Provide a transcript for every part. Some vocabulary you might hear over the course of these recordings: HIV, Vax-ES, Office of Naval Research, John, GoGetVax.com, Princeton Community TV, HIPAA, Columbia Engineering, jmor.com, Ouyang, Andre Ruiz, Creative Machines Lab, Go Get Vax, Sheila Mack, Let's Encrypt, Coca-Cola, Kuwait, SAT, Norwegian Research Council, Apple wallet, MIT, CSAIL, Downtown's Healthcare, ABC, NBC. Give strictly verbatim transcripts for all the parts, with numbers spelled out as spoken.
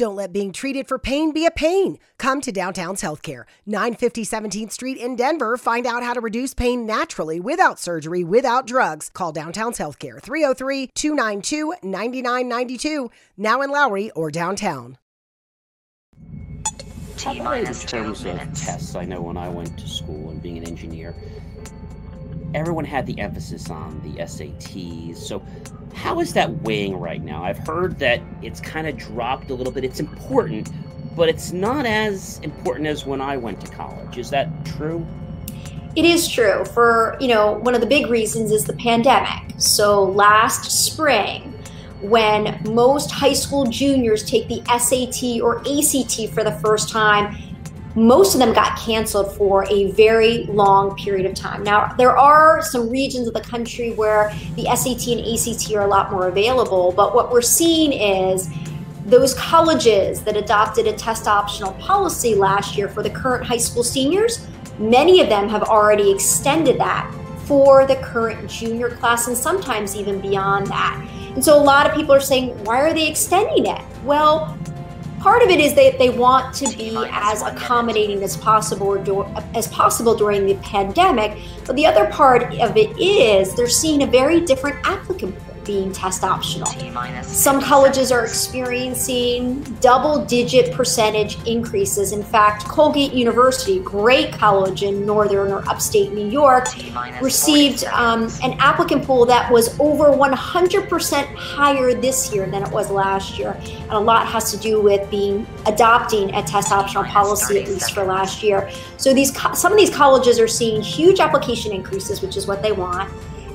Don't let being treated for pain be a pain. Come to Downtown's Healthcare, nine fifty seventeenth Street in Denver. Find out how to reduce pain naturally, without surgery, without drugs. Call Downtown's Healthcare, three oh three, two nine two, nine nine nine two, now in Lowry or downtown. T minus two minutes. In terms of tests, I know when I went to school and being an engineer, everyone had the emphasis on the S A Ts. So how is that weighing right now? I've heard that it's kind of dropped a little bit. It's important, but it's not as important as when I went to college. Is that true? It is true. For, you know, one of the big reasons is the pandemic. So last spring, when most high school juniors take the S A T or A C T for the first time, most of them got canceled for a very long period of time. Now, there are some regions of the country where the S A T and A C T are a lot more available, but what we're seeing is those colleges that adopted a test optional policy last year for the current high school seniors, many of them have already extended that for the current junior class and sometimes even beyond that. And so a lot of people are saying, why are they extending it? Well, part of it is that they want to be as accommodating as possible as possible during the pandemic, but the other part of it is they're seeing a very different applicant pool being test optional. Some colleges are experiencing double-digit percentage increases. In fact, Colgate University, great college in northern or upstate New York, received um, an applicant pool that was over one hundred percent higher this year than it was last year, and a lot has to do with being adopting a test optional policy, at least for last year. So these some of these colleges are seeing huge application increases, which is what they want.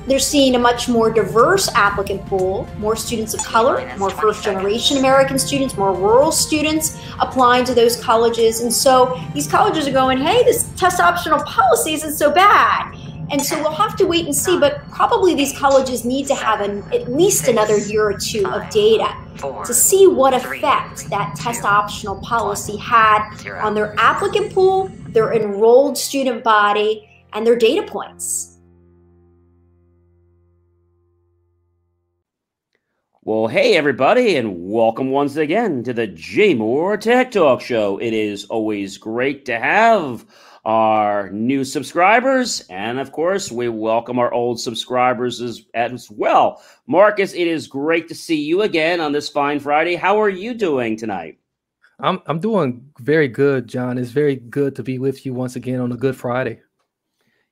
They're seeing a much more diverse applicant pool, more students of color, more first generation American students, more rural students applying to those colleges. And so these colleges are going, hey, this test optional policy isn't so bad. And so we'll have to wait and see, but probably these colleges need to have an, at least another year or two of data to see what effect that test optional policy had on their applicant pool, their enrolled student body, and their data points. Well, hey, everybody, and welcome once again to the Jay Moore Tech Talk Show. It is always great to have our new subscribers, and, of course, we welcome our old subscribers as, as well. Marcus, it is great to see you again on this fine Friday. How are you doing tonight? I'm I'm doing very good, John. It's very good to be with you once again on a Good Friday.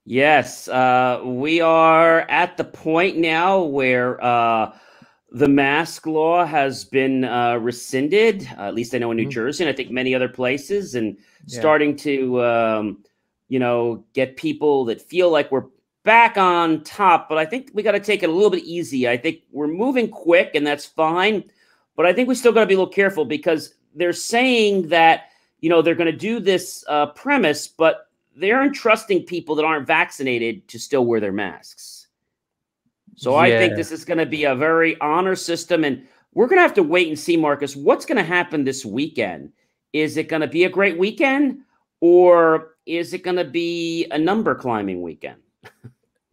Yes, uh, we are at the point now where uh, – the mask law has been uh, rescinded, uh, at least I know in New mm-hmm. Jersey, and I think many other places, and yeah. starting to, um, you know, get people that feel like we're back on top. But I think we got to take it a little bit easy. I think we're moving quick, and that's fine. But I think we still got to be a little careful because they're saying that, you know, they're going to do this uh, premise, but they're entrusting people that aren't vaccinated to still wear their masks. So yeah. I think this is going to be a very honor system, and we're going to have to wait and see, Marcus, what's going to happen this weekend. Is it going to be a great weekend, or is it going to be a number climbing weekend?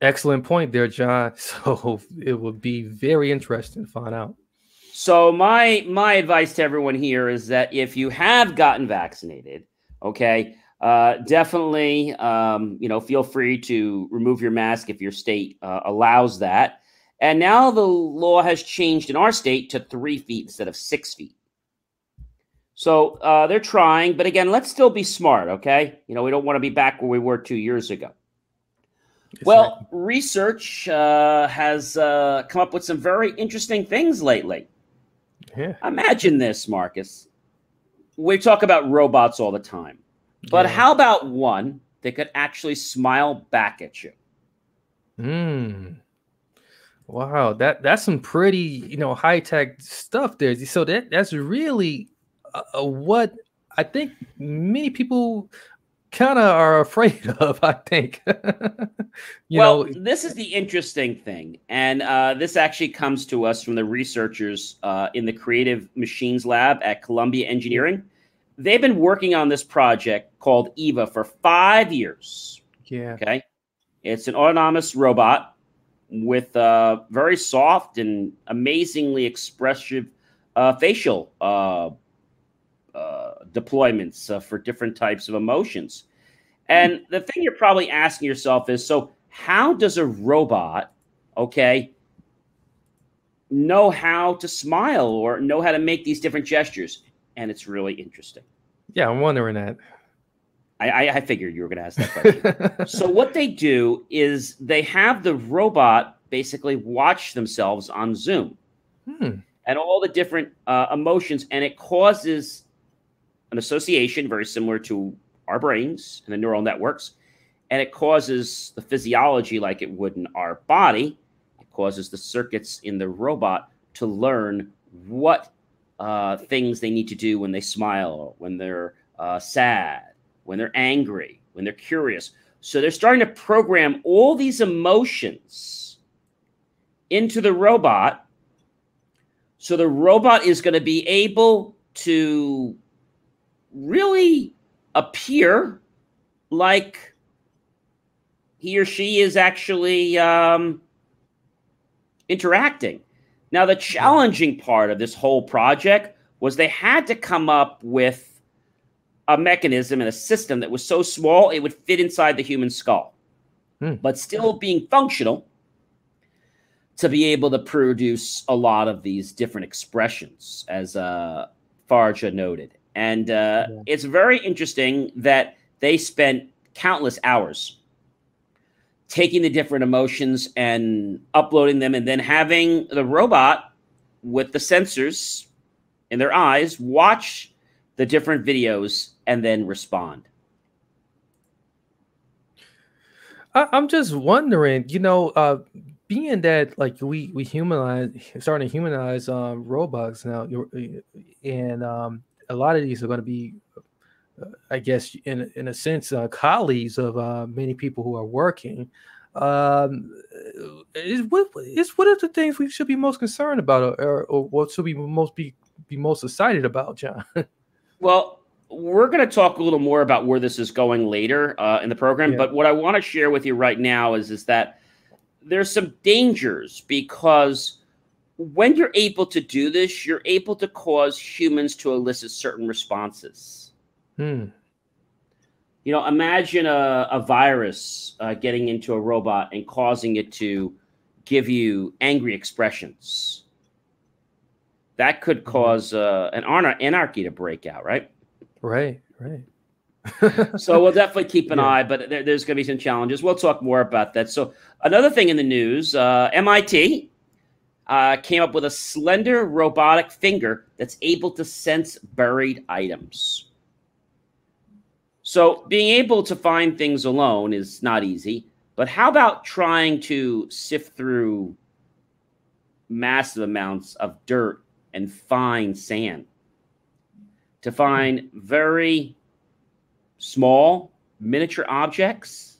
Excellent point there, John. So it will be very interesting to find out. So my my advice to everyone here is that if you have gotten vaccinated, okay, Uh, definitely, um, you know, feel free to remove your mask if your state uh, allows that. And now the law has changed in our state to three feet instead of six feet. So uh, they're trying, but again, let's still be smart, okay? You know, we don't want to be back where we were two years ago. It's well, not- research uh, has uh, come up with some very interesting things lately. Yeah. Imagine this, Marcus. We talk about robots all the time. But yeah. how about one that could actually smile back at you? Mm. Wow, that that's some pretty, you know, high-tech stuff there. So that that's really uh, what I think many people kind of are afraid of, I think. you well, know. This is the interesting thing, and uh, this actually comes to us from the researchers uh, in the Creative Machines Lab at Columbia Engineering. They've been working on this project called E V A for five years. Yeah. Okay. It's an autonomous robot with a very soft and amazingly expressive uh, facial uh, deployments uh, for different types of emotions. And the thing you're probably asking yourself is, so how does a robot, okay, know how to smile or know how to make these different gestures? And it's really interesting. Yeah, I'm wondering that. I, I figured you were going to ask that question. So what they do is they have the robot basically watch themselves on Zoom hmm. and all the different uh, emotions. And it causes an association very similar to our brains and the neural networks. And it causes the physiology like it would in our body. It causes the circuits in the robot to learn what uh, things they need to do when they smile, when they're uh, sad, when they're angry, when they're curious. So they're starting to program all these emotions into the robot. So the robot is going to be able to really appear like he or she is actually um, interacting. Now, the challenging part of this whole project was they had to come up with a mechanism and a system that was so small it would fit inside the human skull, hmm. but still being functional to be able to produce a lot of these different expressions, as uh, Farja noted. And uh, yeah. it's very interesting that they spent countless hours taking the different emotions and uploading them and then having the robot with the sensors in their eyes watch the different videos and then respond. I'm just wondering, you know, uh, being that like we we humanize, starting to humanize um, robots now, and um, a lot of these are going to be, uh, I guess, in in a sense, uh, colleagues of uh, many people who are working. Um, is what is what are the things we should be most concerned about, or, or what should we most be be most excited about, John? Well, we're going to talk a little more about where this is going later uh, in the program. Yeah. But what I want to share with you right now is, is that there's some dangers, because when you're able to do this, you're able to cause humans to elicit certain responses. Hmm. You know, imagine a, a virus uh, getting into a robot and causing it to give you angry expressions. That could cause uh, an anarchy to break out, right? Right, right. So we'll definitely keep an yeah. eye, but there, there's going to be some challenges. We'll talk more about that. So another thing in the news, uh, M I T uh, came up with a slender robotic finger that's able to sense buried items. So being able to find things alone is not easy, but how about trying to sift through massive amounts of dirt and fine sand to find very small miniature objects,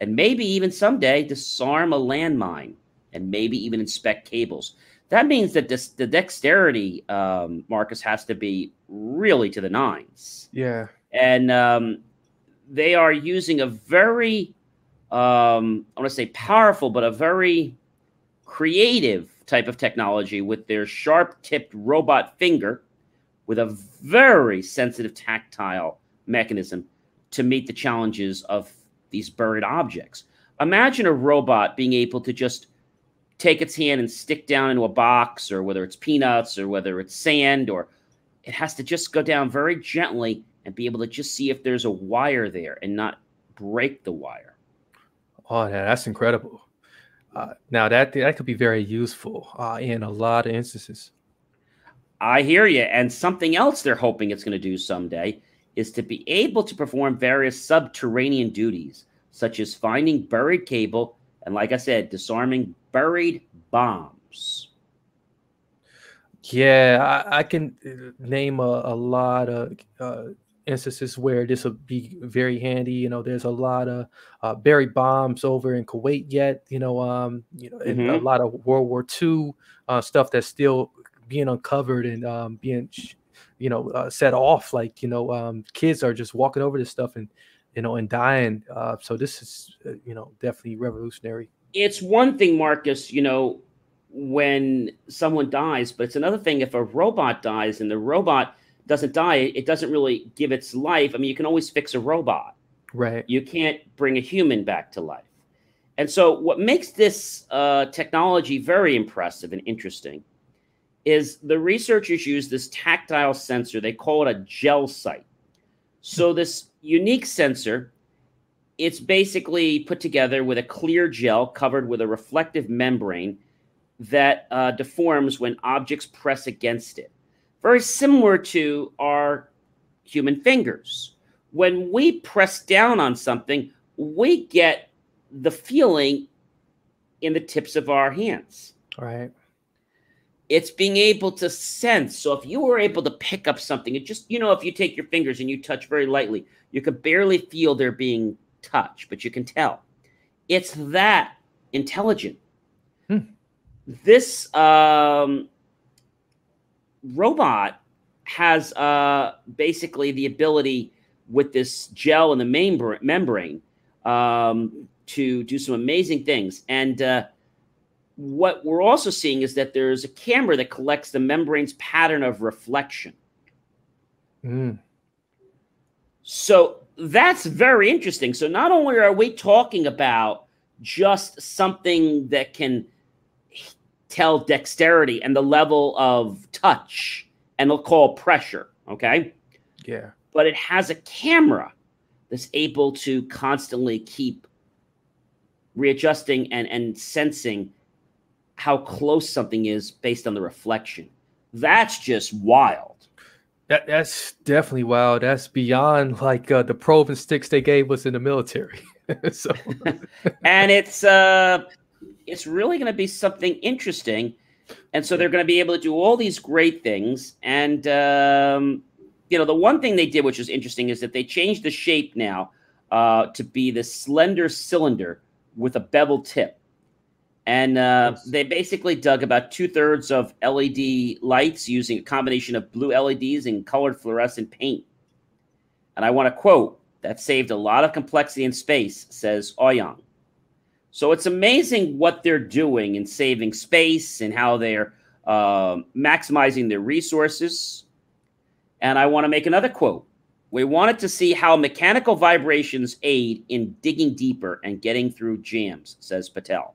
and maybe even someday disarm a landmine and maybe even inspect cables. That means that this, the dexterity, um, Marcus, has to be really to the nines. Yeah. And um, they are using a very, um, I want to say powerful, but a very creative type of technology with their sharp-tipped robot finger with a very sensitive tactile mechanism to meet the challenges of these buried objects. Imagine a robot being able to just take its hand and stick down into a box, or whether it's peanuts or whether it's sand, or it has to just go down very gently and be able to just see if there's a wire there and not break the wire. Oh, yeah, that's incredible. Uh, now, that that could be very useful uh, in a lot of instances. I hear you. And something else they're hoping it's going to do someday is to be able to perform various subterranean duties, such as finding buried cable and, like I said, disarming buried bombs. Yeah, I, I can name a, a lot of uh, instances where this would be very handy. You know, there's a lot of uh, buried bombs over in Kuwait yet, you know, um, you know, mm-hmm. and a lot of World War Two uh, stuff that's still being uncovered and um, being, you know, uh, set off. Like, you know, um, kids are just walking over this stuff and, you know, and dying. Uh, so this is, uh, you know, definitely revolutionary. It's one thing, Marcus, you know, when someone dies, but it's another thing if a robot dies and the robot doesn't die, it doesn't really give its life. I mean, you can always fix a robot. Right. You can't bring a human back to life. And so what makes this uh, technology very impressive and interesting is the researchers use this tactile sensor. They call it a gel site. So this unique sensor, it's basically put together with a clear gel covered with a reflective membrane that uh, deforms when objects press against it. Very similar to our human fingers. When we press down on something, we get the feeling in the tips of our hands. Right. It's being able to sense. So if you were able to pick up something, it just, you know, if you take your fingers and you touch very lightly, you could barely feel they're being touched, but you can tell. It's that intelligent. Hmm. This um, robot has uh, basically the ability with this gel and the membr- membrane um, to do some amazing things. And uh, what we're also seeing is that there's a camera that collects the membrane's pattern of reflection. Mm. So that's very interesting. So not only are we talking about just something that can tell dexterity and the level of touch and they'll call pressure, okay? Yeah. But it has a camera that's able to constantly keep readjusting and, and sensing how close something is based on the reflection. That's just wild. That That's definitely wild. That's beyond like uh, the probe and sticks they gave us in the military. So. And it's uh, it's really going to be something interesting. And so they're going to be able to do all these great things. And, um, you know, the one thing they did, which was interesting, is that they changed the shape now uh, to be this slender cylinder with a beveled tip. And uh, yes. They basically dug about two-thirds of L E D lights using a combination of blue L E Ds and colored fluorescent paint. And I want to quote, "That saved a lot of complexity and space," says Ouyang. So it's amazing what they're doing in saving space and how they're uh, maximizing their resources. And I want to make another quote. "We wanted to see how mechanical vibrations aid in digging deeper and getting through jams," says Patel.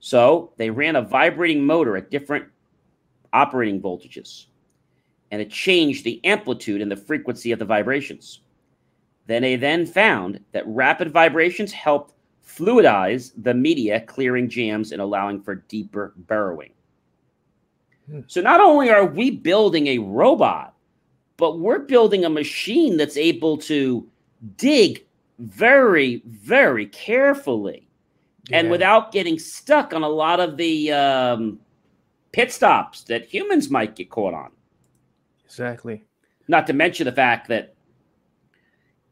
So they ran a vibrating motor at different operating voltages, and it changed the amplitude and the frequency of the vibrations. Then they then found that rapid vibrations helped fluidize the media, clearing jams and allowing for deeper burrowing. Hmm. So not only are we building a robot, but we're building a machine that's able to dig very, very carefully. And yeah. without getting stuck on a lot of the um, pit stops that humans might get caught on. Exactly. Not to mention the fact that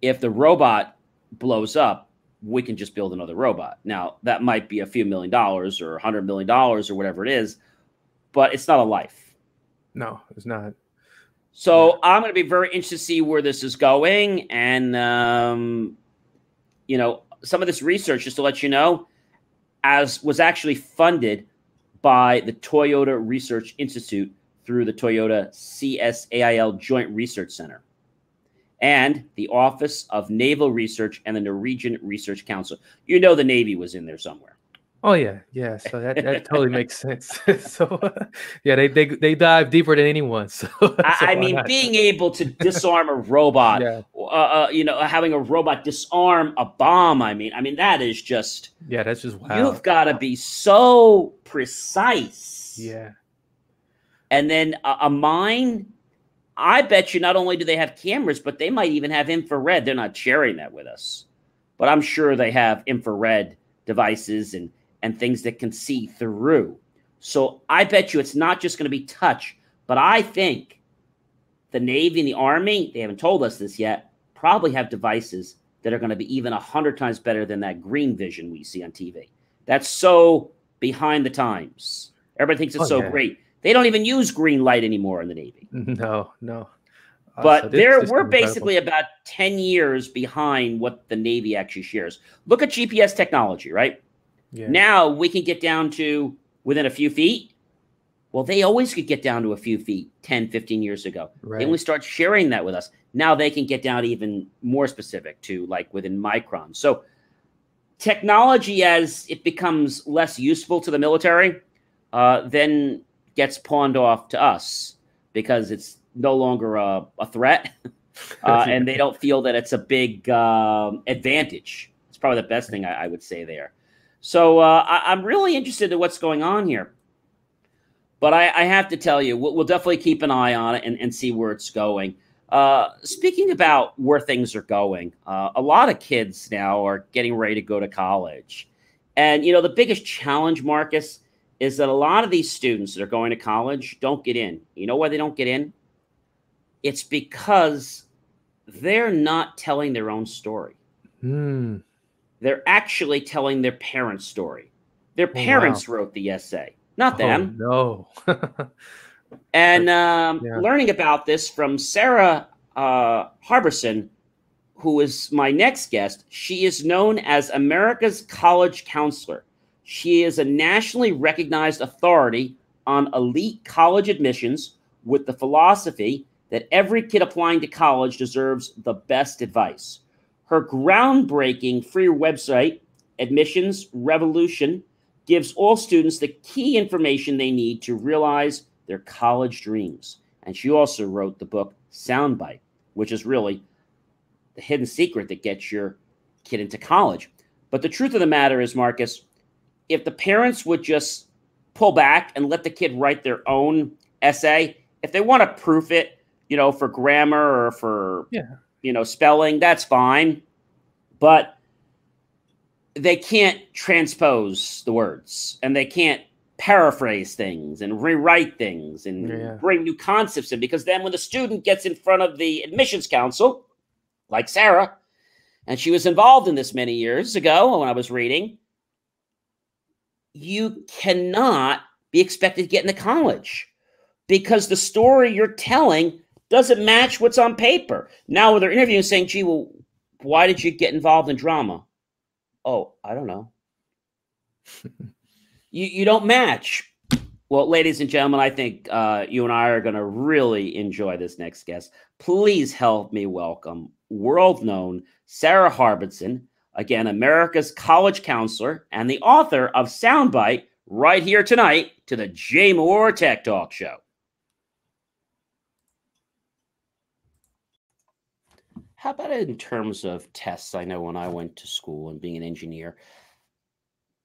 if the robot blows up, we can just build another robot. Now, that might be a few million dollars or a hundred million dollars or whatever it is, but it's not a life. No, it's not. So yeah. I'm going to be very interested to see where this is going. And, um, you know, some of this research, just to let you know, as was actually funded by the Toyota Research Institute through the Toyota C S A I L Joint Research Center and the Office of Naval Research and the Norwegian Research Council. You know the Navy was in there somewhere. Oh, yeah. Yeah. So that, that totally makes sense. So, uh, yeah, they, they they dive deeper than anyone. So, I, so I mean, not? Being able to disarm a robot, yeah. uh, uh, you know, having a robot disarm a bomb. I mean, I mean, that is just. Yeah, that's just wild. You've got to be so precise. Yeah. And then a, a mine, I bet you not only do they have cameras, but they might even have infrared. They're not sharing that with us, but I'm sure they have infrared devices and, and things that can see through. So I bet you it's not just going to be touch, but I think the Navy and the Army, they haven't told us this yet, probably have devices that are going to be even one hundred times better than that green vision we see on T V. That's so behind the times. Everybody thinks it's oh, so yeah. great. They don't even use green light anymore in the Navy. No, no. Uh, but there, we're incredible. basically about ten years behind what the Navy actually shares. Look at G P S technology, right? Yeah. Now we can get down to within a few feet. Well, they always could get down to a few feet ten, fifteen years ago. Right. They only start sharing that with us. Now they can get down even more specific to like within microns. So technology, as it becomes less useful to the military, uh, then gets pawned off to us because it's no longer a, a threat uh, and they don't feel that it's a big um, advantage. It's probably the best thing I, I would say there. So uh, I, I'm really interested in what's going on here. But I, I have to tell you, we'll, we'll definitely keep an eye on it and, and see where it's going. Uh, speaking about where things are going, uh, a lot of kids now are getting ready to go to college. And, you know, the biggest challenge, Marcus, is that a lot of these students that are going to college don't get in. You know why they don't get in? It's because they're not telling their own story. Mm. They're actually telling their parents' story. Their parents oh, wow. wrote the essay, not them. Oh, no. And um, yeah. learning about this from Sara uh, Harberson, who is my next guest. She is known as America's College Counselor. She is a nationally recognized authority on elite college admissions with the philosophy that every kid applying to college deserves the best advice. Her groundbreaking free website, Admissions Revolution, gives all students the key information they need to realize their college dreams. And she also wrote the book Soundbite, which is really the hidden secret that gets your kid into college. But the truth of the matter is, Marcus, if the parents would just pull back and let the kid write their own essay, if they want to proof it, you know, for grammar or for, yeah. you know, spelling, that's fine. But they can't transpose the words and they can't paraphrase things and rewrite things and yeah. bring new concepts in, because then when the student gets in front of the admissions council, like Sara, and she was involved in this many years ago when I was reading, you cannot be expected to get into college because the story you're telling doesn't match what's on paper. Now when they're interviewing saying, gee, well, why did you get involved in drama? Oh, I don't know. You, you don't match. Well, ladies and gentlemen, I think uh, you and I are going to really enjoy this next guest. Please help me welcome world-known Sara Harberson, again, America's College Counselor and the author of Soundbite, right here tonight to the Jay Moore Tech Talk Show. How about it in terms of tests? I know when I went to school and being an engineer,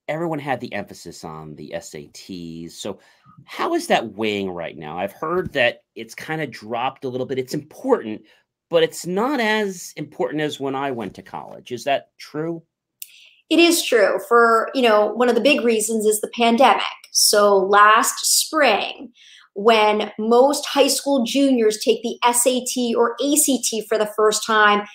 everyone had the emphasis on the S A Ts. So how is that weighing right now? I've heard that it's kind of dropped a little bit. It's important, but it's not as important as when I went to college. Is that true? It is true. For, you know, one of the big reasons is the pandemic. So last spring, when most high school juniors take the S A T or A C T for the first time,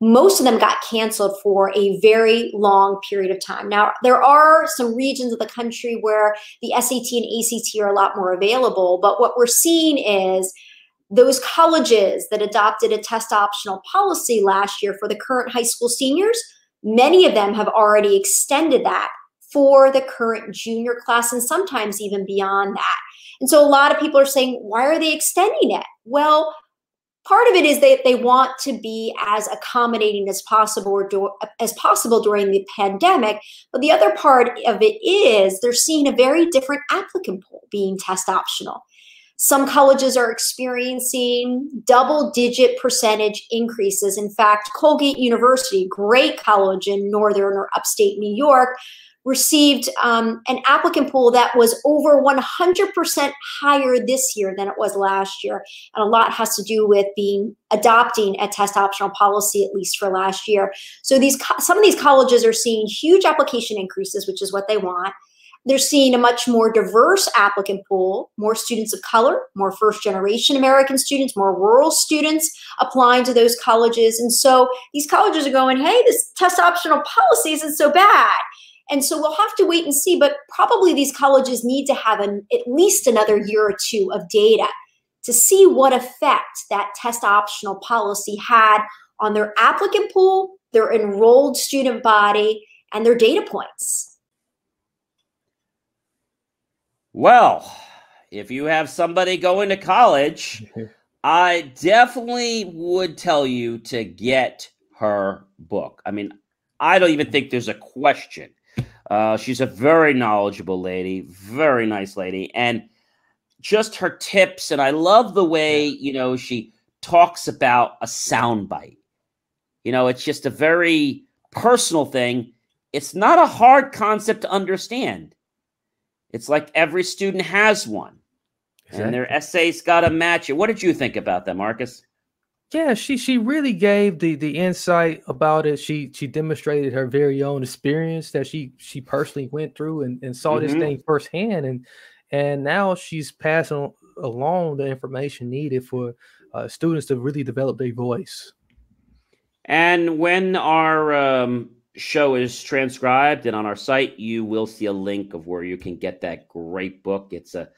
most of them got canceled for a very long period of time. Now, there are some regions of the country where the S A T and A C T are a lot more available, but what we're seeing is those colleges that adopted a test optional policy last year for the current high school seniors, many of them have already extended that for the current junior class and sometimes even beyond that. And so a lot of people are saying, why are they extending it? Well, part of it is that they want to be as accommodating as possible or do, as possible during the pandemic. But the other part of it is they're seeing a very different applicant pool being test optional. Some colleges are experiencing double-digit percentage increases. In fact, Colgate University, great college in northern or upstate New York, received um, an applicant pool that was over one hundred percent higher this year than it was last year. And a lot has to do with being adopting a test optional policy, at least for last year. So these some of these colleges are seeing huge application increases, which is what they want. They're seeing a much more diverse applicant pool, more students of color, more first-generation American students, more rural students applying to those colleges. And so these colleges are going, hey, this test optional policy isn't so bad. And so we'll have to wait and see, but probably these colleges need to have an, at least another year or two of data to see what effect that test optional policy had on their applicant pool, their enrolled student body, and their data points. Well, if you have somebody going to college, I definitely would tell you to get her book. I mean, I don't even think there's a question. Uh, she's a very knowledgeable lady, very nice lady. And just her tips. And I love the way, you know, she talks about a soundbite. You know, it's just a very personal thing. It's not a hard concept to understand. It's like every student has one. Exactly. And their essays got to match it. What did you think about that, Marcus? Yeah, she she really gave the the insight about it. She she demonstrated her very own experience that she she personally went through and, and saw mm-hmm. this thing firsthand, and and now she's passing along the information needed for uh, students to really develop their voice. And when our um, show is transcribed and on our site, you will see a link of where you can get that great book. It's a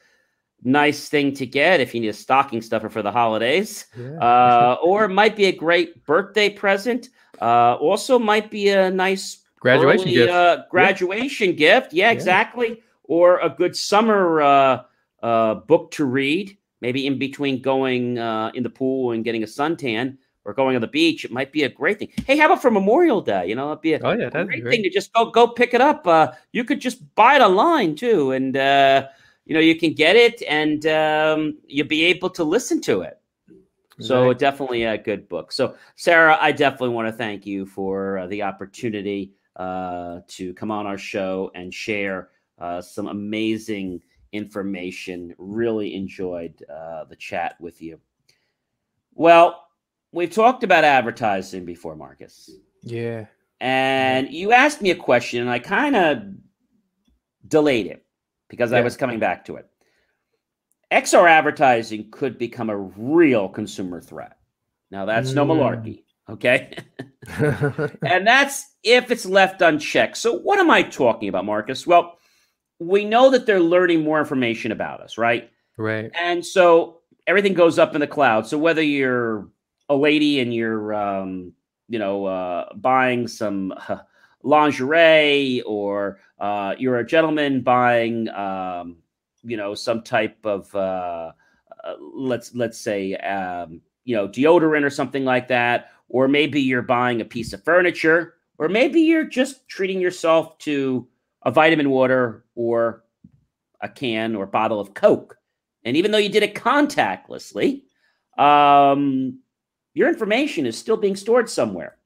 nice thing to get if you need a stocking stuffer for the holidays, yeah. uh, or it might be a great birthday present. Uh, also might be a nice graduation early, gift. Uh, graduation yeah. gift. Yeah, yeah, exactly. Or a good summer uh, uh, book to read, maybe in between going uh, in the pool and getting a suntan or going on the beach. It might be a great thing. Hey, how about for Memorial Day? You know, it'd be a oh, yeah, great, be great thing to just go, go pick it up. Uh, you could just buy it online too. And, uh, you know, you can get it and um, you'll be able to listen to it. So right. Definitely a good book. So, Sara, I definitely want to thank you for uh, the opportunity uh, to come on our show and share uh, some amazing information. Really enjoyed uh, the chat with you. Well, we've talked about advertising before, Marcus. Yeah. And you asked me a question and I kind of delayed it, because yeah. I was coming back to it. X R advertising could become a real consumer threat. Now, that's mm. no malarkey, okay? And that's if it's left unchecked. So what am I talking about, Marcus? Well, we know that they're learning more information about us, right? Right. And so everything goes up in the cloud. So whether you're a lady and you're, um, you know, uh, buying some... Uh, lingerie, or uh, you're a gentleman buying, um, you know, some type of, uh, uh, let's let's say, um, you know, deodorant or something like that, or maybe you're buying a piece of furniture, or maybe you're just treating yourself to a vitamin water or a can or bottle of Coke. And even though you did it contactlessly, um, your information is still being stored somewhere.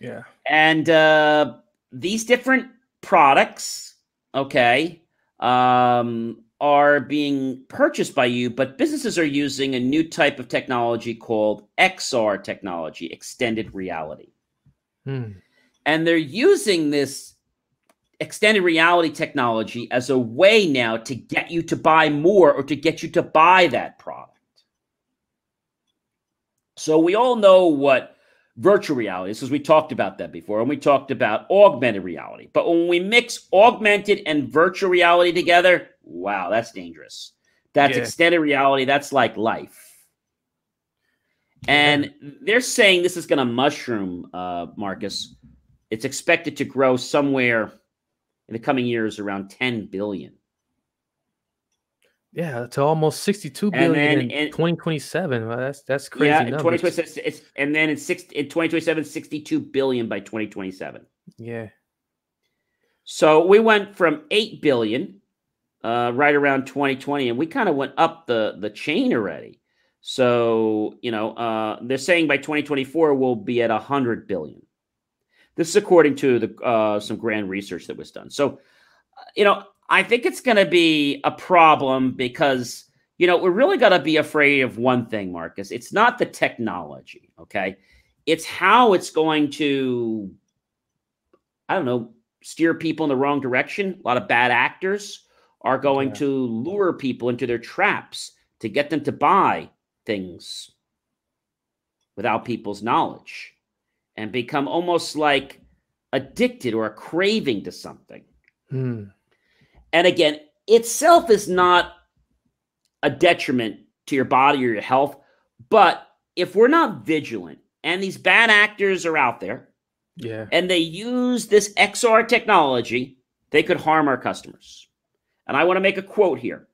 Yeah. And uh, these different products, okay, um, are being purchased by you, but businesses are using a new type of technology called X R technology, extended reality. Hmm. And they're using this extended reality technology as a way now to get you to buy more or to get you to buy that product. So we all know what virtual reality, because we talked about that before, and we talked about augmented reality. But when we mix augmented and virtual reality together, wow, that's dangerous. That's yeah. extended reality. That's like life. And yeah. they're saying this is going to mushroom, uh, Marcus. It's expected to grow somewhere in the coming years around ten billion. Yeah, to almost sixty-two billion and then, in and, twenty twenty-seven. Wow, that's that's crazy. Yeah, in twenty twenty-seven, it's, and then in, six, in twenty twenty-seven, sixty-two billion by twenty twenty-seven. Yeah. So we went from eight billion uh, right around twenty twenty, and we kind of went up the, the chain already. So, you know, uh, they're saying by twenty twenty-four, we'll be at one hundred billion. This is according to the, uh, some grand research that was done. So, you know, I think it's going to be a problem because, you know, we're really going to be afraid of one thing, Marcus. It's not the technology, okay? It's how it's going to, I don't know, steer people in the wrong direction. A lot of bad actors are going yeah. to lure people into their traps to get them to buy things without people's knowledge and become almost like addicted or a craving to something. Hmm. And again, itself is not a detriment to your body or your health. But if we're not vigilant, and these bad actors are out there, yeah, and they use this X R technology, they could harm our customers. And I want to make a quote here.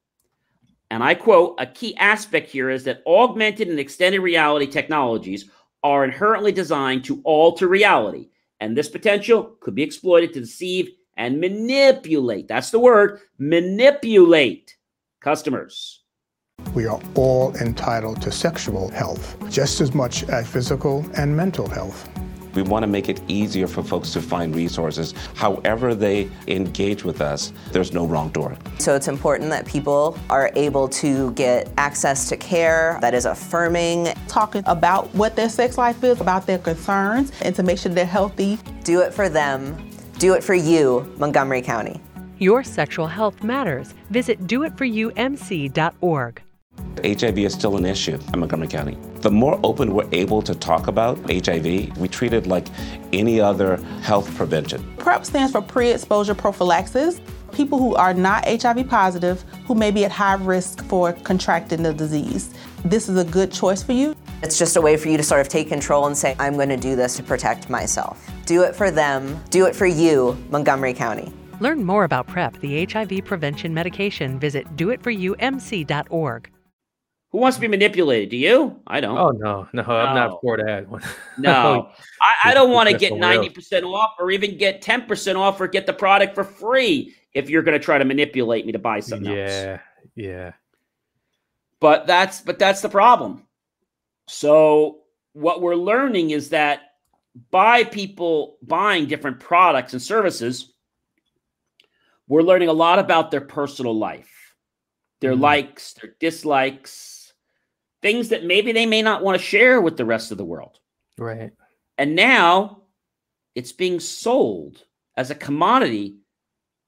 And I quote, a key aspect here is that augmented and extended reality technologies are inherently designed to alter reality. And this potential could be exploited to deceive and manipulate, that's the word, manipulate customers. We are all entitled to sexual health, just as much as physical and mental health. We want to make it easier for folks to find resources. However they engage with us, there's no wrong door. So it's important that people are able to get access to care that is affirming. Talking about what their sex life is, about their concerns, and to make sure they're healthy. Do it for them. Do it for you, Montgomery County. Your sexual health matters. Visit do it for you m c dot org. H I V is still an issue in Montgomery County. The more open we're able to talk about H I V, we treat it like any other health prevention. PrEP stands for pre-exposure prophylaxis. People who are not H I V positive, who may be at high risk for contracting the disease. This is a good choice for you. It's just a way for you to sort of take control and say, I'm going to do this to protect myself. Do it for them. Do it for you, Montgomery County. Learn more about PrEP, the H I V prevention medication. Visit do it for you m c dot org. Who wants to be manipulated? Do you? I don't. Oh, no. No, I'm no. not for that one. No. I, I don't want to get ninety percent off or even get ten percent off or get the product for free if you're going to try to manipulate me to buy something yeah, else. Yeah, yeah. But that's, but that's the problem. So what we're learning is that by people buying different products and services, we're learning a lot about their personal life, their mm. likes, their dislikes, things that maybe they may not want to share with the rest of the world. Right. And now it's being sold as a commodity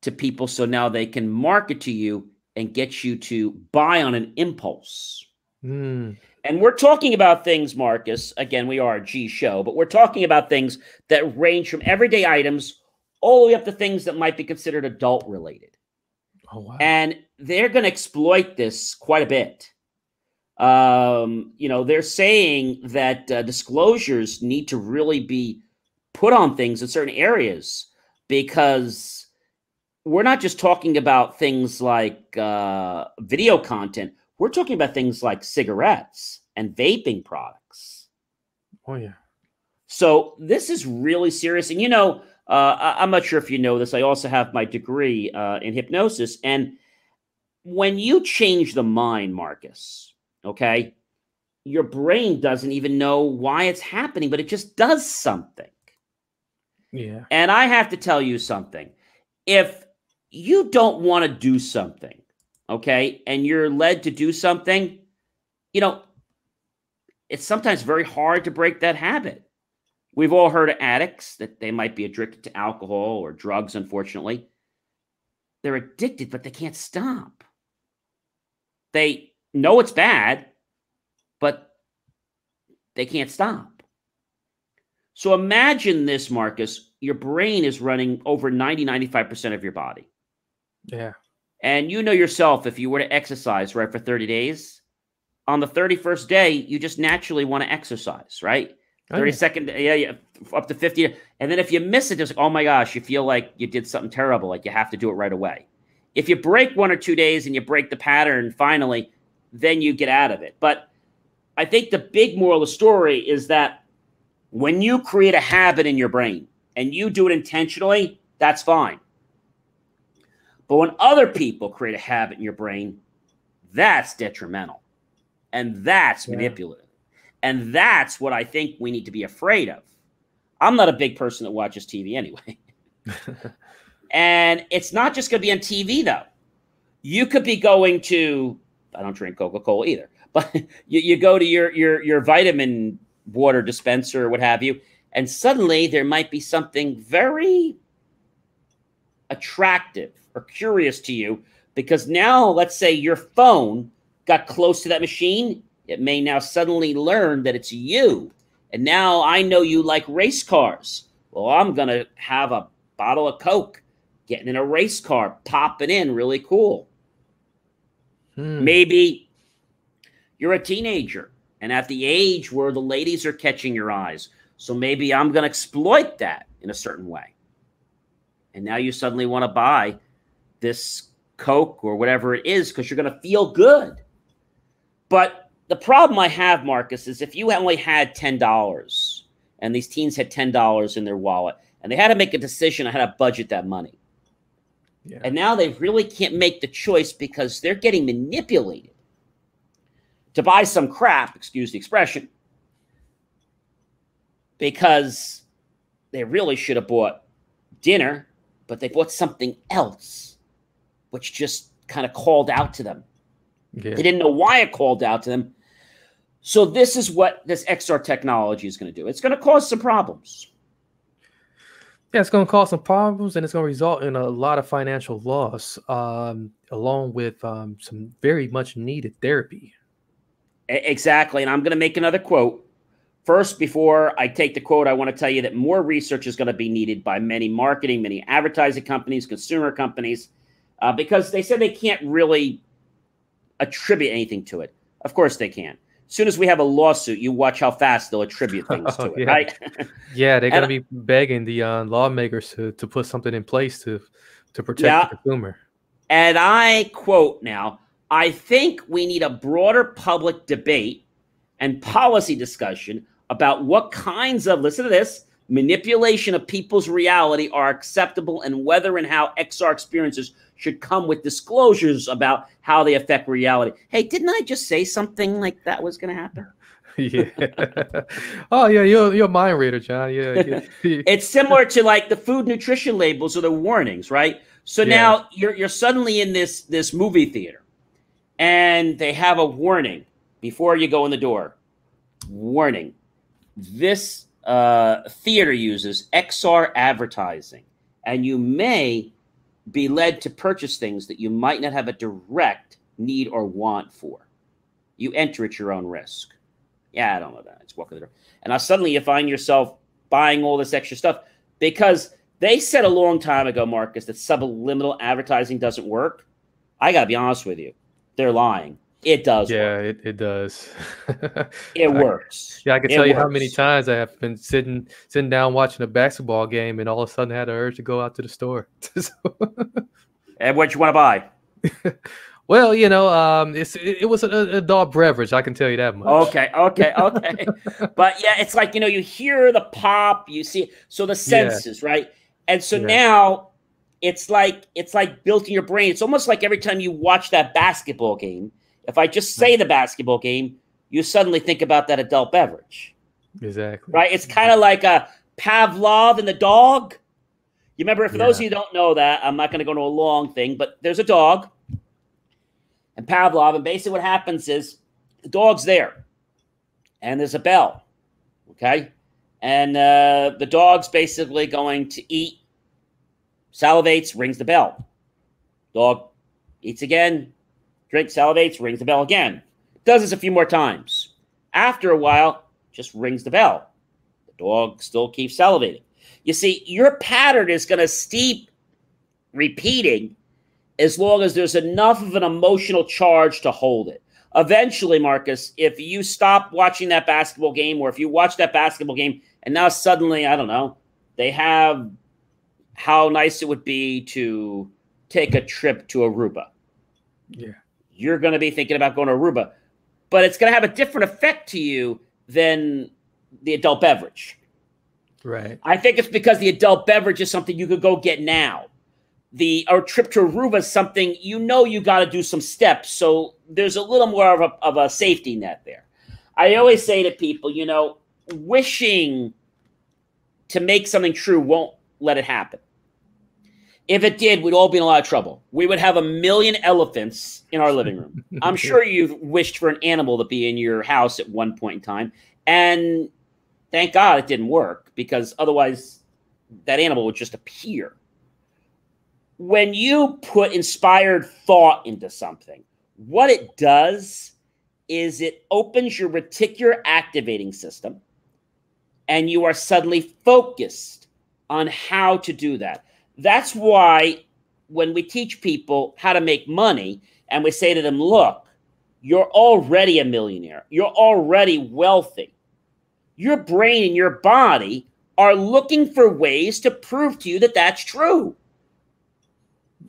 to people. So now they can market to you and get you to buy on an impulse. Mm. And we're talking about things, Marcus, again, we are a G show, but we're talking about things that range from everyday items all the way up to things that might be considered adult related. Oh, wow. And they're going to exploit this quite a bit. Um, you know, they're saying that uh, disclosures need to really be put on things in certain areas because we're not just talking about things like uh, video content. We're talking about things like cigarettes and vaping products. Oh, yeah. So this is really serious. And, you know, uh, I- I'm not sure if you know this. I also have my degree uh, in hypnosis. And when you change the mind, Marcus, okay, your brain doesn't even know why it's happening, but it just does something. Yeah. And I have to tell you something. If you don't want to do something, okay, and you're led to do something, you know, it's sometimes very hard to break that habit. We've all heard of addicts that they might be addicted to alcohol or drugs, unfortunately. They're addicted, but they can't stop. They know it's bad, but they can't stop. So imagine this, Marcus. Your brain is running over ninety, ninety-five percent of your body. Yeah. And you know yourself, if you were to exercise, right, for thirty days, on the thirty-first day, you just naturally want to exercise, right? thirty-second, oh, yeah. yeah, yeah, up to fifty. And then if you miss it, it's like, oh, my gosh, you feel like you did something terrible, like you have to do it right away. If you break one or two days and you break the pattern, finally, then you get out of it. But I think the big moral of the story is that when you create a habit in your brain and you do it intentionally, that's fine. But when other people create a habit in your brain, that's detrimental. And that's yeah. manipulative. And that's what I think we need to be afraid of. I'm not a big person that watches T V anyway. And it's not just going to be on T V, though. You could be going to, I don't drink Coca-Cola either, but you, you go to your, your, your vitamin water dispenser or what have you, and suddenly there might be something very attractive or curious to you because now, let's say your phone got close to that machine. It may now suddenly learn that it's you. And now I know you like race cars. Well, I'm going to have a bottle of Coke, getting in a race car, popping in, really cool. Hmm. Maybe you're a teenager and at the age where the ladies are catching your eyes. So maybe I'm going to exploit that in a certain way. And now you suddenly want to buy this Coke or whatever it is because you're going to feel good. But the problem I have, Marcus, is if you only had ten dollars and these teens had ten dollars in their wallet and they had to make a decision on how to budget that money. Yeah. And now they really can't make the choice because they're getting manipulated to buy some crap, excuse the expression, because they really should have bought dinner, but they bought something else, which just kind of called out to them. Yeah. They didn't know why it called out to them. So this is what this X R technology is going to do. It's going to cause some problems. Yeah, it's going to cause some problems, and it's going to result in a lot of financial loss, um, along with um, some very much needed therapy. Exactly, and I'm going to make another quote. First, before I take the quote, I want to tell you that more research is going to be needed by many marketing, many advertising companies, consumer companies, uh, because they said they can't really attribute anything to it. Of course they can. As soon as we have a lawsuit, you watch how fast they'll attribute things to oh, it, yeah. right? yeah, they're going to be begging the uh, lawmakers to, to put something in place to, to protect yeah. the consumer. And I quote now, I think we need a broader public debate and policy discussion about what kinds of, listen to this, manipulation of people's reality are acceptable and whether and how X R experiences should come with disclosures about how they affect reality. Hey, didn't I just say something like that was going to happen? Yeah. oh, yeah, you're, you're a mind reader, John. Yeah, yeah. It's similar to like the food nutrition labels or the warnings, right? So yeah. now you're, you're suddenly in this, this movie theater and they have a warning before you go in the door. Warning. This uh, theater uses X R advertising and you may be led to purchase things that you might not have a direct need or want for. You enter at your own risk. Yeah, I don't know that. It's walking the door. And now suddenly you find yourself buying all this extra stuff because they said a long time ago, Marcus, that subliminal advertising doesn't work. I got to be honest with you. They're lying. It does yeah, work. It, it does. it works. I, yeah, I can it tell you works. How many times I have been sitting sitting down watching a basketball game and all of a sudden had an urge to go out to the store. so and what you want to buy? well, you know, um, it's, it, it was an adult beverage. I can tell you that much. Okay, okay, okay. but yeah, it's like, you know, you hear the pop, you see. So the senses, yeah. right? And so yeah. now it's like it's like built in your brain. It's almost like every time you watch that basketball game, if I just say the basketball game, you suddenly think about that adult beverage. Exactly. Right? It's kind of like a Pavlov and the dog. You remember, for yeah. those of you who don't know that, I'm not going to go into a long thing, but there's a dog and Pavlov. And basically what happens is the dog's there and there's a bell. Okay? And uh, the dog's basically going to eat, salivates, rings the bell. Dog eats again. Drink, salivates, rings the bell again. Does this a few more times. After a while, just rings the bell. The dog still keeps salivating. You see, your pattern is going to keep repeating as long as there's enough of an emotional charge to hold it. Eventually, Marcus, if you stop watching that basketball game or if you watch that basketball game and now suddenly, I don't know, they have how nice it would be to take a trip to Aruba. Yeah. You're going to be thinking about going to Aruba, but it's going to have a different effect to you than the adult beverage. Right. I think it's because the adult beverage is something you could go get now. The or trip to Aruba is something, you know, you got to do some steps. So there's a little more of a, of a safety net there. I always say to people, you know, wishing to make something true won't let it happen. If it did, we'd all be in a lot of trouble. We would have a million elephants in our living room. I'm sure you've wished for an animal to be in your house at one point in time. And thank God it didn't work, because otherwise that animal would just appear. When you put inspired thought into something, what it does is it opens your reticular activating system, and you are suddenly focused on how to do that. That's why when we teach people how to make money and we say to them, look, you're already a millionaire. You're already wealthy. Your brain and your body are looking for ways to prove to you that that's true.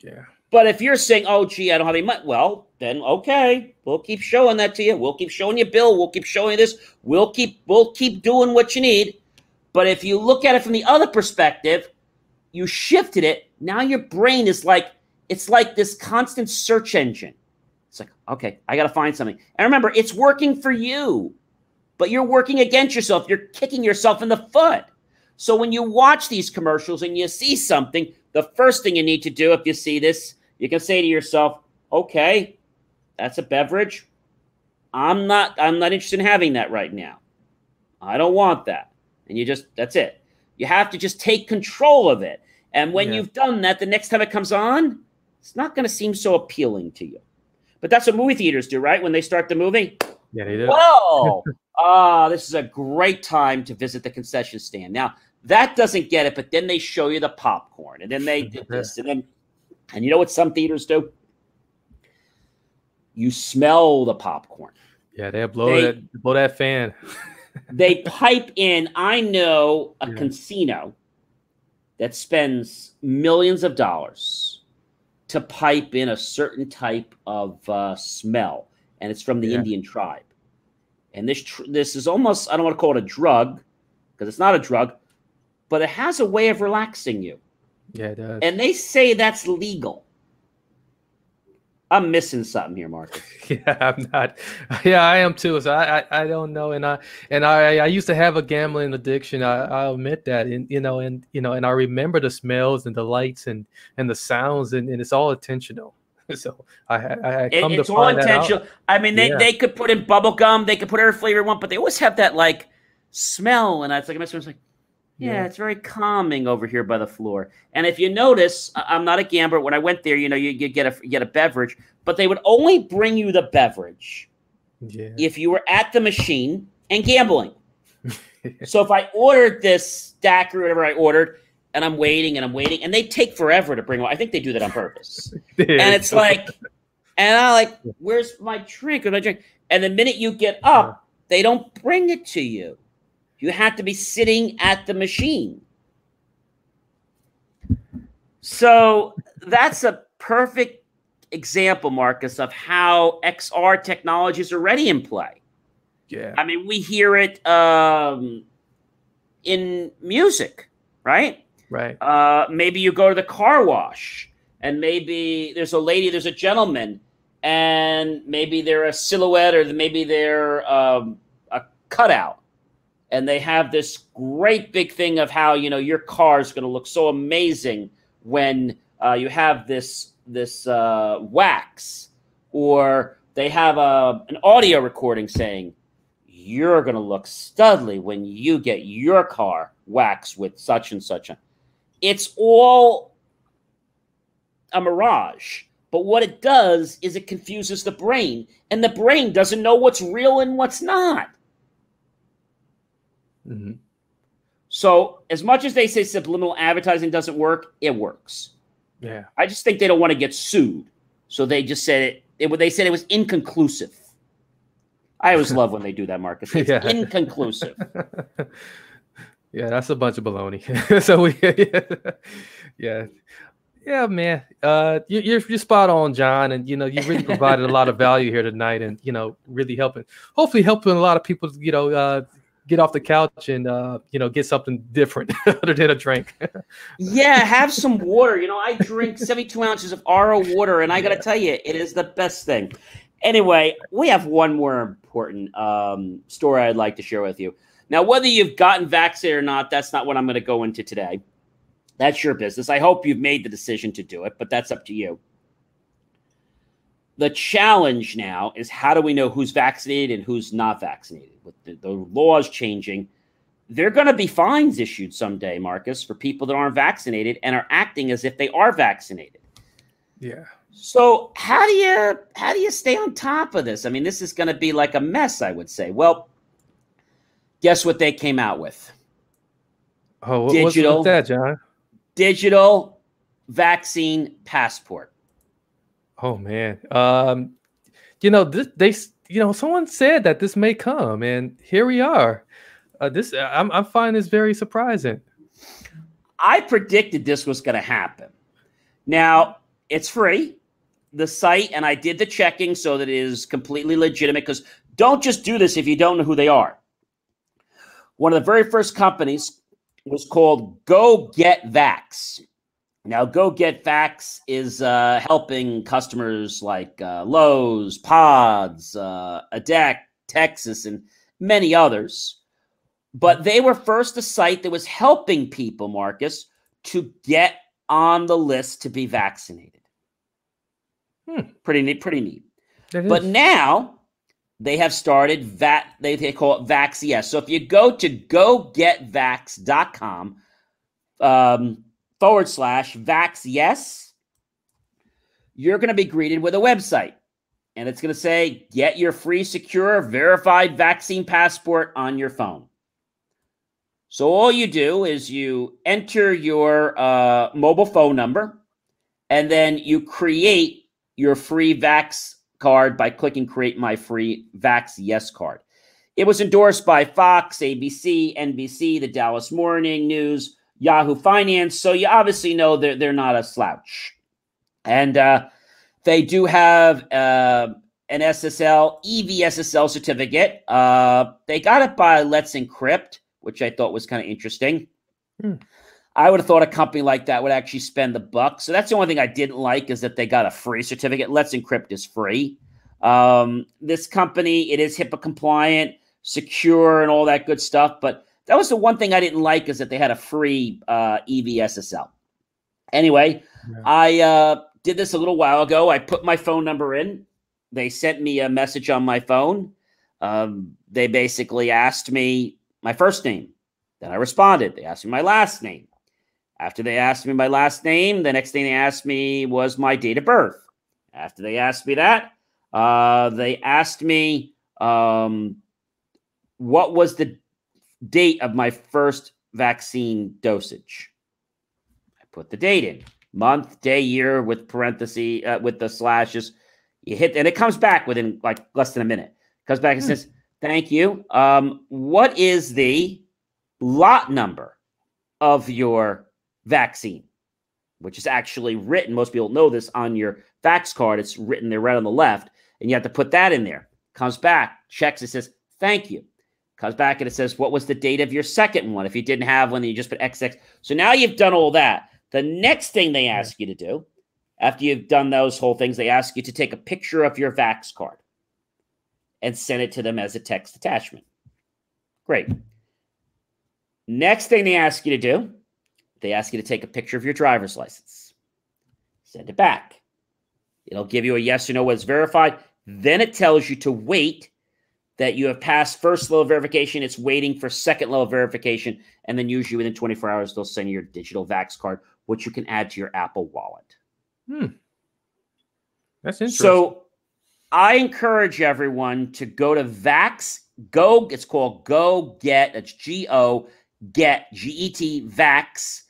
Yeah. But if you're saying, oh, gee, I don't have any money, well, then okay, we'll keep showing that to you. We'll keep showing you Bill. We'll keep showing you this. We'll keep, we'll keep doing what you need. But if you look at it from the other perspective, you shifted it. Now your brain is like, it's like this constant search engine. It's like, okay, I got to find something. And remember, it's working for you, but you're working against yourself. You're kicking yourself in the foot. So when you watch these commercials and you see something, the first thing you need to do if you see this, you can say to yourself, okay, that's a beverage. I'm not, I'm not interested in having that right now. I don't want that. And you just, that's it. You have to just take control of it. And when yeah. you've done that, the next time it comes on, it's not going to seem so appealing to you. But that's what movie theaters do, right? When they start the movie. Yeah, they do. Whoa! Ah, oh, this is a great time to visit the concession stand. Now, that doesn't get it, but then they show you the popcorn. And then they did this. And then, and you know what some theaters do? You smell the popcorn. Yeah, they blow, they, that, blow that fan. They pipe in, I know a yeah. casino that spends millions of dollars to pipe in a certain type of uh, smell, and it's from the yeah. Indian tribe. And this tr this is almost, I don't want to call it a drug, because it's not a drug, but it has a way of relaxing you. Yeah, it does. And they say that's legal. I'm missing something here, Mark. Yeah, I'm not. Yeah, I am too. So I, I, I don't know. And I, and I, I used to have a gambling addiction. I, I admit that. And you know, and you know, and I remember the smells and the lights and and the sounds, and, and it's all intentional. So I, I, I come it's to all find intentional. That out. I mean, they, yeah. they could put in bubble gum, they could put every flavor they want, but they always have that like smell. And I was like, I was like, yeah, yeah, it's very calming over here by the floor. And if you notice, I'm not a gambler. When I went there, you know, you, you get a you get a beverage, but they would only bring you the beverage yeah. if you were at the machine and gambling. So if I ordered this stack or whatever I ordered, and I'm waiting and I'm waiting, and they take forever to bring. I think they do that on purpose. And it's like, and I like, where's my drink? Where's my drink? And the minute you get up, they don't bring it to you. You have to be sitting at the machine. So that's a perfect example, Marcus, of how X R technology is already in play. Yeah. I mean, we hear it um, in music, right? Right. Uh, maybe you go to the car wash, and maybe there's a lady, there's a gentleman, and maybe they're a silhouette, or maybe they're um, a cutout. And they have this great big thing of how, you know, your car is going to look so amazing when uh, you have this this uh, wax. Or they have a, an audio recording saying, you're going to look studly when you get your car waxed with such and such. It's all a mirage. But what it does is it confuses the brain. And the brain doesn't know what's real and what's not. Mm-hmm. So as much as they say subliminal advertising doesn't work, it works. Yeah, I just think they don't want to get sued, so they just said it. it they said it was inconclusive. I always love when they do that, Marcus. It's yeah. inconclusive. Yeah, that's a bunch of baloney. So we, yeah, yeah. Yeah, man, uh, you, you're you're spot on, John, and you know you really provided a lot of value here tonight, and you know really helping, hopefully helping a lot of people, you know. Uh, get off the couch and, uh, you know, get something different other than a drink. Yeah, have some water. You know, I drink seventy-two ounces of R O water, and I got to yeah. tell you, it is the best thing. Anyway, we have one more important um, story I'd like to share with you. Now, whether you've gotten vaccinated or not, that's not what I'm going to go into today. That's your business. I hope you've made the decision to do it, but that's up to you. The challenge now is, how do we know who's vaccinated and who's not vaccinated? With the, the laws changing, there are going to be fines issued someday, Marcus, for people that aren't vaccinated and are acting as if they are vaccinated. Yeah. So how do you how do you stay on top of this? I mean, this is going to be like a mess, I would say. Well, guess what they came out with? Oh, what digital, was that, John? Digital vaccine passport. Oh man, um, you know this. They, you know, someone said that this may come, and here we are. Uh, this I'm, I'm finding this very surprising. I predicted this was going to happen. Now, it's free, the site, and I did the checking so that it is completely legitimate, because don't just do this if you don't know who they are. One of the very first companies was called Go Get Vax. Now, Go Get Vax is uh, helping customers like uh, Lowe's, Pods, uh, Adact, Texas, and many others. But they were first a site that was helping people, Marcus, to get on the list to be vaccinated. Hmm. Pretty neat, pretty neat. But now they have started that they, they call it Vax E S. So if you go to go get vax dot com um, forward slash Vax E S, you're going to be greeted with a website. And it's going to say, get your free, secure, verified vaccine passport on your phone. So all you do is you enter your uh, mobile phone number, and then you create your free Vax card by clicking Create My Free Vax E S Card. It was endorsed by Fox, A B C, N B C, the Dallas Morning News, Yahoo Finance. So you obviously know they're, they're not a slouch. And uh, they do have uh, an S S L, E V S S L certificate. Uh, they got it by Let's Encrypt, which I thought was kind of interesting. Hmm. I would have thought a company like that would actually spend the buck. So that's the only thing I didn't like, is that they got a free certificate. Let's Encrypt is free. Um, this company, it is HIPAA compliant, secure, and all that good stuff. But that was the one thing I didn't like, is that they had a free uh, E V S S L. Anyway, yeah. I uh, did this a little while ago. I put my phone number in. They sent me a message on my phone. Um, they basically asked me my first name. Then I responded. They asked me my last name. After they asked me my last name, the next thing they asked me was my date of birth. After they asked me that, uh, they asked me um, what was the date of my first vaccine dosage. I put the date in. Month, day, year, with parentheses, uh, with the slashes. You hit, and it comes back within like less than a minute. It comes back and says, thank you. Um, what is the lot number of your vaccine, which is actually written, most people know this, on your Vax card. It's written there right on the left, and you have to put that in there. Comes back, checks, it says, thank you. Comes back, and it says, what was the date of your second one? If you didn't have one, then you just put X X. So now you've done all that. The next thing they ask you to do, after you've done those whole things, they ask you to take a picture of your Vax card and send it to them as a text attachment. Great. Next thing they ask you to do, they ask you to take a picture of your driver's license. Send it back. It'll give you a yes or no, what's verified. Then it tells you to wait, that you have passed first level verification. It's waiting for second level verification. And then usually within twenty-four hours, they'll send you your digital Vax card, which you can add to your Apple wallet. Hmm. That's interesting. So I encourage everyone to go to Vax. Go, it's called Go Get. It's G O Get, G E T, Vax.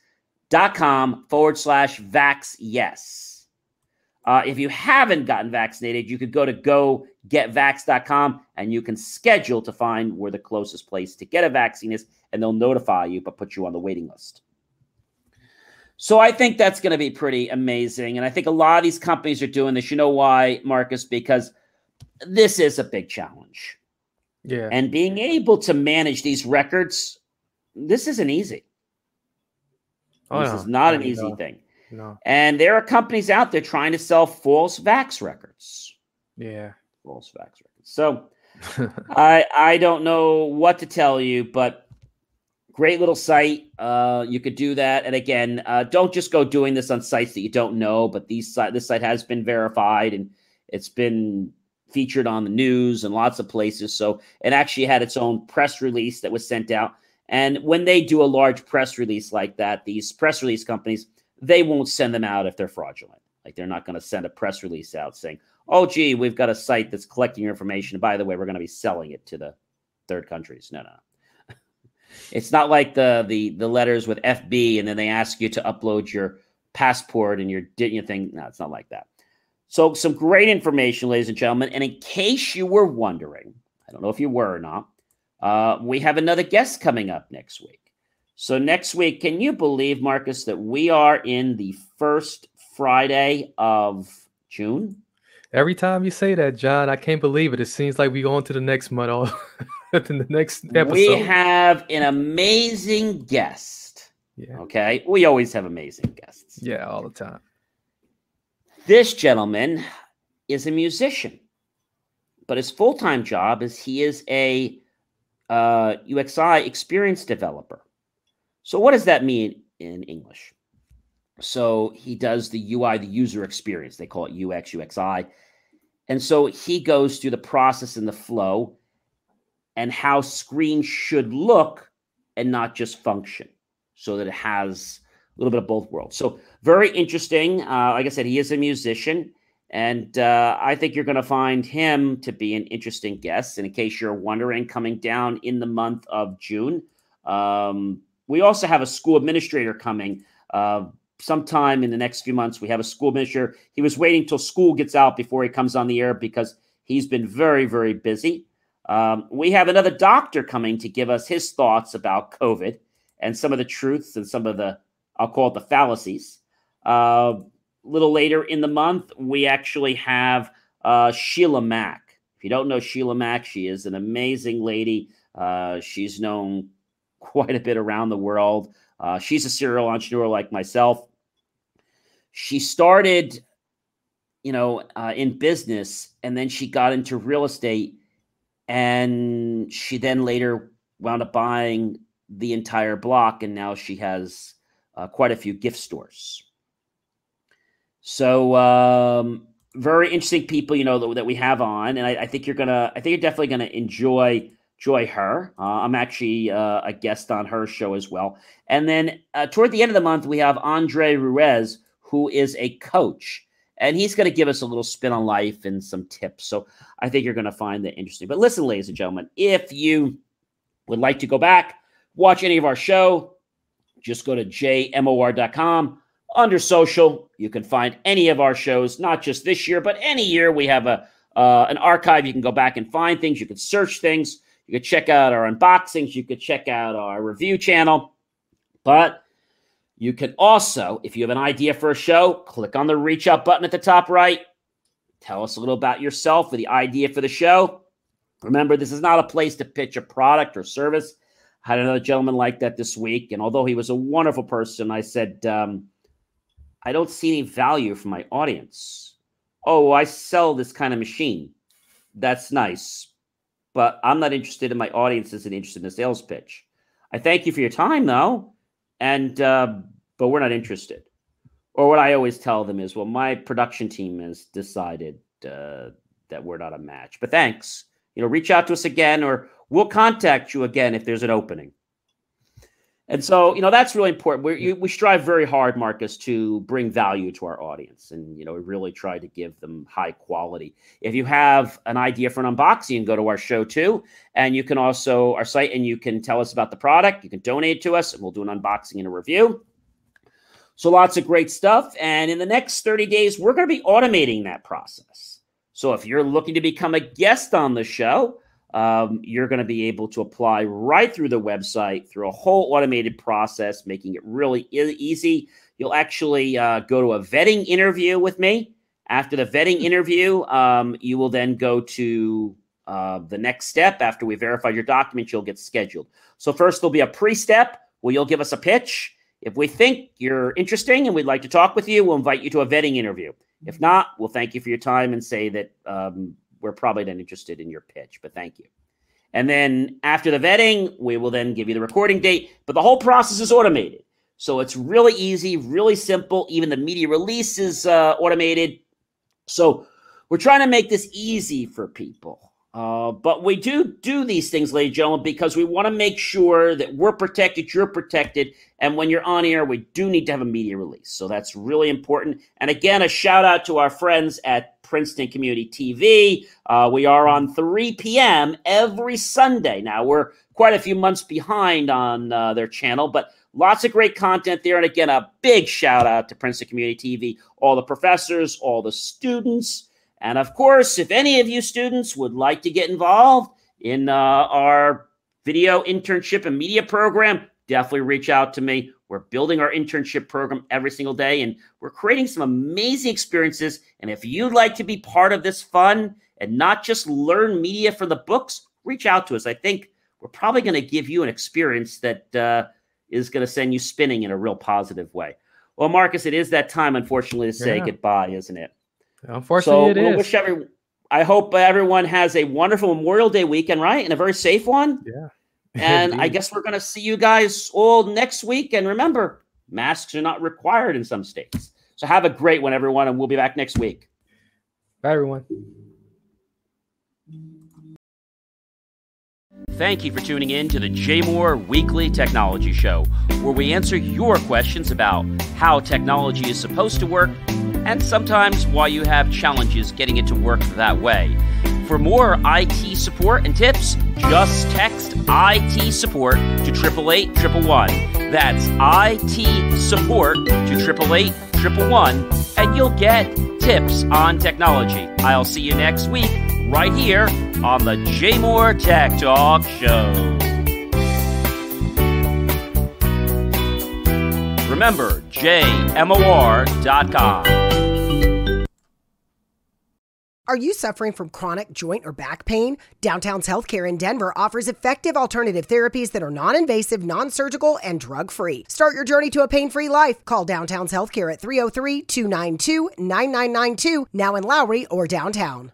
dot com forward slash vax yes. Uh, if you haven't gotten vaccinated, you could go to go get vax dot com and you can schedule to find where the closest place to get a vaccine is, and they'll notify you but put you on the waiting list. So I think that's going to be pretty amazing, and I think a lot of these companies are doing this. You know why, Marcus? Because this is a big challenge. Yeah. And being able to manage these records, this isn't easy. Oh, this no. is not no, an easy no. thing. No. And there are companies out there trying to sell false vax records. Yeah. False vax records. So I I don't know what to tell you, but great little site. Uh, you could do that. And again, uh, don't just go doing this on sites that you don't know, but these this site has been verified and it's been featured on the news and lots of places. So it actually had its own press release that was sent out. And when they do a large press release like that, these press release companies, they won't send them out if they're fraudulent. Like they're not going to send a press release out saying, oh, gee, we've got a site that's collecting your information. By the way, we're going to be selling it to the third countries. No, no, no. It's not like the the the letters with F B and then they ask you to upload your passport and your, your thing. No, it's not like that. So some great information, ladies and gentlemen. And in case you were wondering, I don't know if you were or not, uh, we have another guest coming up next week. So next week, can you believe, Marcus, that we are in the first Friday of June? Every time you say that, John, I can't believe it. It seems like we go on to the next month all in the next episode. We have an amazing guest. Yeah. Okay. We always have amazing guests. Yeah, all the time. This gentleman is a musician, but his full-time job is he is a uh, U X I experience developer. So what does that mean in English? So he does the U I, the user experience. They call it U X, U X I. And so he goes through the process and the flow and how screens should look and not just function so that it has a little bit of both worlds. So very interesting. Uh, like I said, he is a musician, and uh, I think you're going to find him to be an interesting guest. And in case you're wondering, coming down in the month of June, um, we also have a school administrator coming. Uh, sometime in the next few months, we have a school administrator. He was waiting till school gets out before he comes on the air because he's been very, very busy. Um, we have another doctor coming to give us his thoughts about COVID and some of the truths and some of the, I'll call it the fallacies. Uh, a little later in the month, we actually have uh, Sheila Mack. If you don't know Sheila Mack, she is an amazing lady. Uh, she's known quite a bit around the world. Uh, she's a serial entrepreneur like myself. She started, you know, uh, in business, and then she got into real estate. And she then later wound up buying the entire block, and now she has uh, quite a few gift stores. So um, very interesting people, you know, that, that we have on, and I, I think you're gonna, I think you're definitely gonna enjoy enjoy her. Uh, I'm actually uh, a guest on her show as well. And then uh, toward the end of the month, we have Andre Ruiz, who is a coach. And he's going to give us a little spin on life and some tips. So I think you're going to find that interesting. But listen, ladies and gentlemen, if you would like to go back, watch any of our show, just go to J M O R dot com. Under social, you can find any of our shows, not just this year, but any year we have a uh, an archive. You can go back and find things. You can search things. You can check out our unboxings. You can check out our review channel. But you can also, if you have an idea for a show, click on the reach out button at the top right. Tell us a little about yourself or the idea for the show. Remember, this is not a place to pitch a product or service. I had another gentleman like that this week, and although he was a wonderful person, I said, um, I don't see any value for my audience. Oh, I sell this kind of machine. That's nice, but I'm not interested in my audience isn't interested in a sales pitch. I thank you for your time, though. And, uh, but we're not interested. Or what I always tell them is, well, my production team has decided uh, that we're not a match. But thanks. You know, reach out to us again, or we'll contact you again if there's an opening. And so, you know, that's really important. We're, you, we strive very hard, Marcus, to bring value to our audience. And, you know, we really try to give them high quality. If you have an idea for an unboxing, you can go to our show too. And you can also, our site, and you can tell us about the product. You can donate to us, and we'll do an unboxing and a review. So lots of great stuff. And in the next thirty days, we're going to be automating that process. So if you're looking to become a guest on the show, Um, you're going to be able to apply right through the website through a whole automated process, making it really e- easy. You'll actually uh, go to a vetting interview with me. After the vetting interview, um, you will then go to uh, the next step. After we verify your documents, you'll get scheduled. So first there'll be a pre-step where you'll give us a pitch. If we think you're interesting and we'd like to talk with you, we'll invite you to a vetting interview. If not, we'll thank you for your time and say that um, we're probably not interested in your pitch, but thank you. And then after the vetting, we will then give you the recording date, but the whole process is automated. So it's really easy, really simple. Even the media release is uh, automated. So we're trying to make this easy for people. Uh, but we do do these things, ladies and gentlemen, because we want to make sure that we're protected, you're protected, and when you're on air, we do need to have a media release. So that's really important. And again, a shout out to our friends at Princeton Community T V. Uh, we are on three p m every Sunday. Now, we're quite a few months behind on uh, their channel, but lots of great content there. And again, a big shout out to Princeton Community T V, all the professors, all the students. And of course, if any of you students would like to get involved in uh, our video internship and media program, definitely reach out to me. We're building our internship program every single day, and we're creating some amazing experiences. And if you'd like to be part of this fun and not just learn media from the books, reach out to us. I think we're probably going to give you an experience that uh, is going to send you spinning in a real positive way. Well, Marcus, it is that time, unfortunately, to say yeah. goodbye, isn't it? Unfortunately, so, it we'll is. Wish every, I hope everyone has a wonderful Memorial Day weekend, right? And a very safe one. Yeah. And indeed. I guess we're going to see you guys all next week. And remember, masks are not required in some states. So have a great one, everyone. And we'll be back next week. Bye, everyone. Thank you for tuning in to the Jay Moore Weekly Technology Show, where we answer your questions about how technology is supposed to work, and sometimes why you have challenges getting it to work that way. For more I T support and tips, just text I T support to triple eight triple one. That's I T support to triple eight triple one, and you'll get tips on technology. I'll see you next week right here on the Jay Moore Tech Talk Show. Remember, J M O R dot com. Are you suffering from chronic joint or back pain? Downtown's Healthcare in Denver offers effective alternative therapies that are non-invasive, non-surgical, and drug-free. Start your journey to a pain-free life. Call Downtown's Healthcare at three oh three, two nine two, nine nine nine two, now in Lowry or downtown.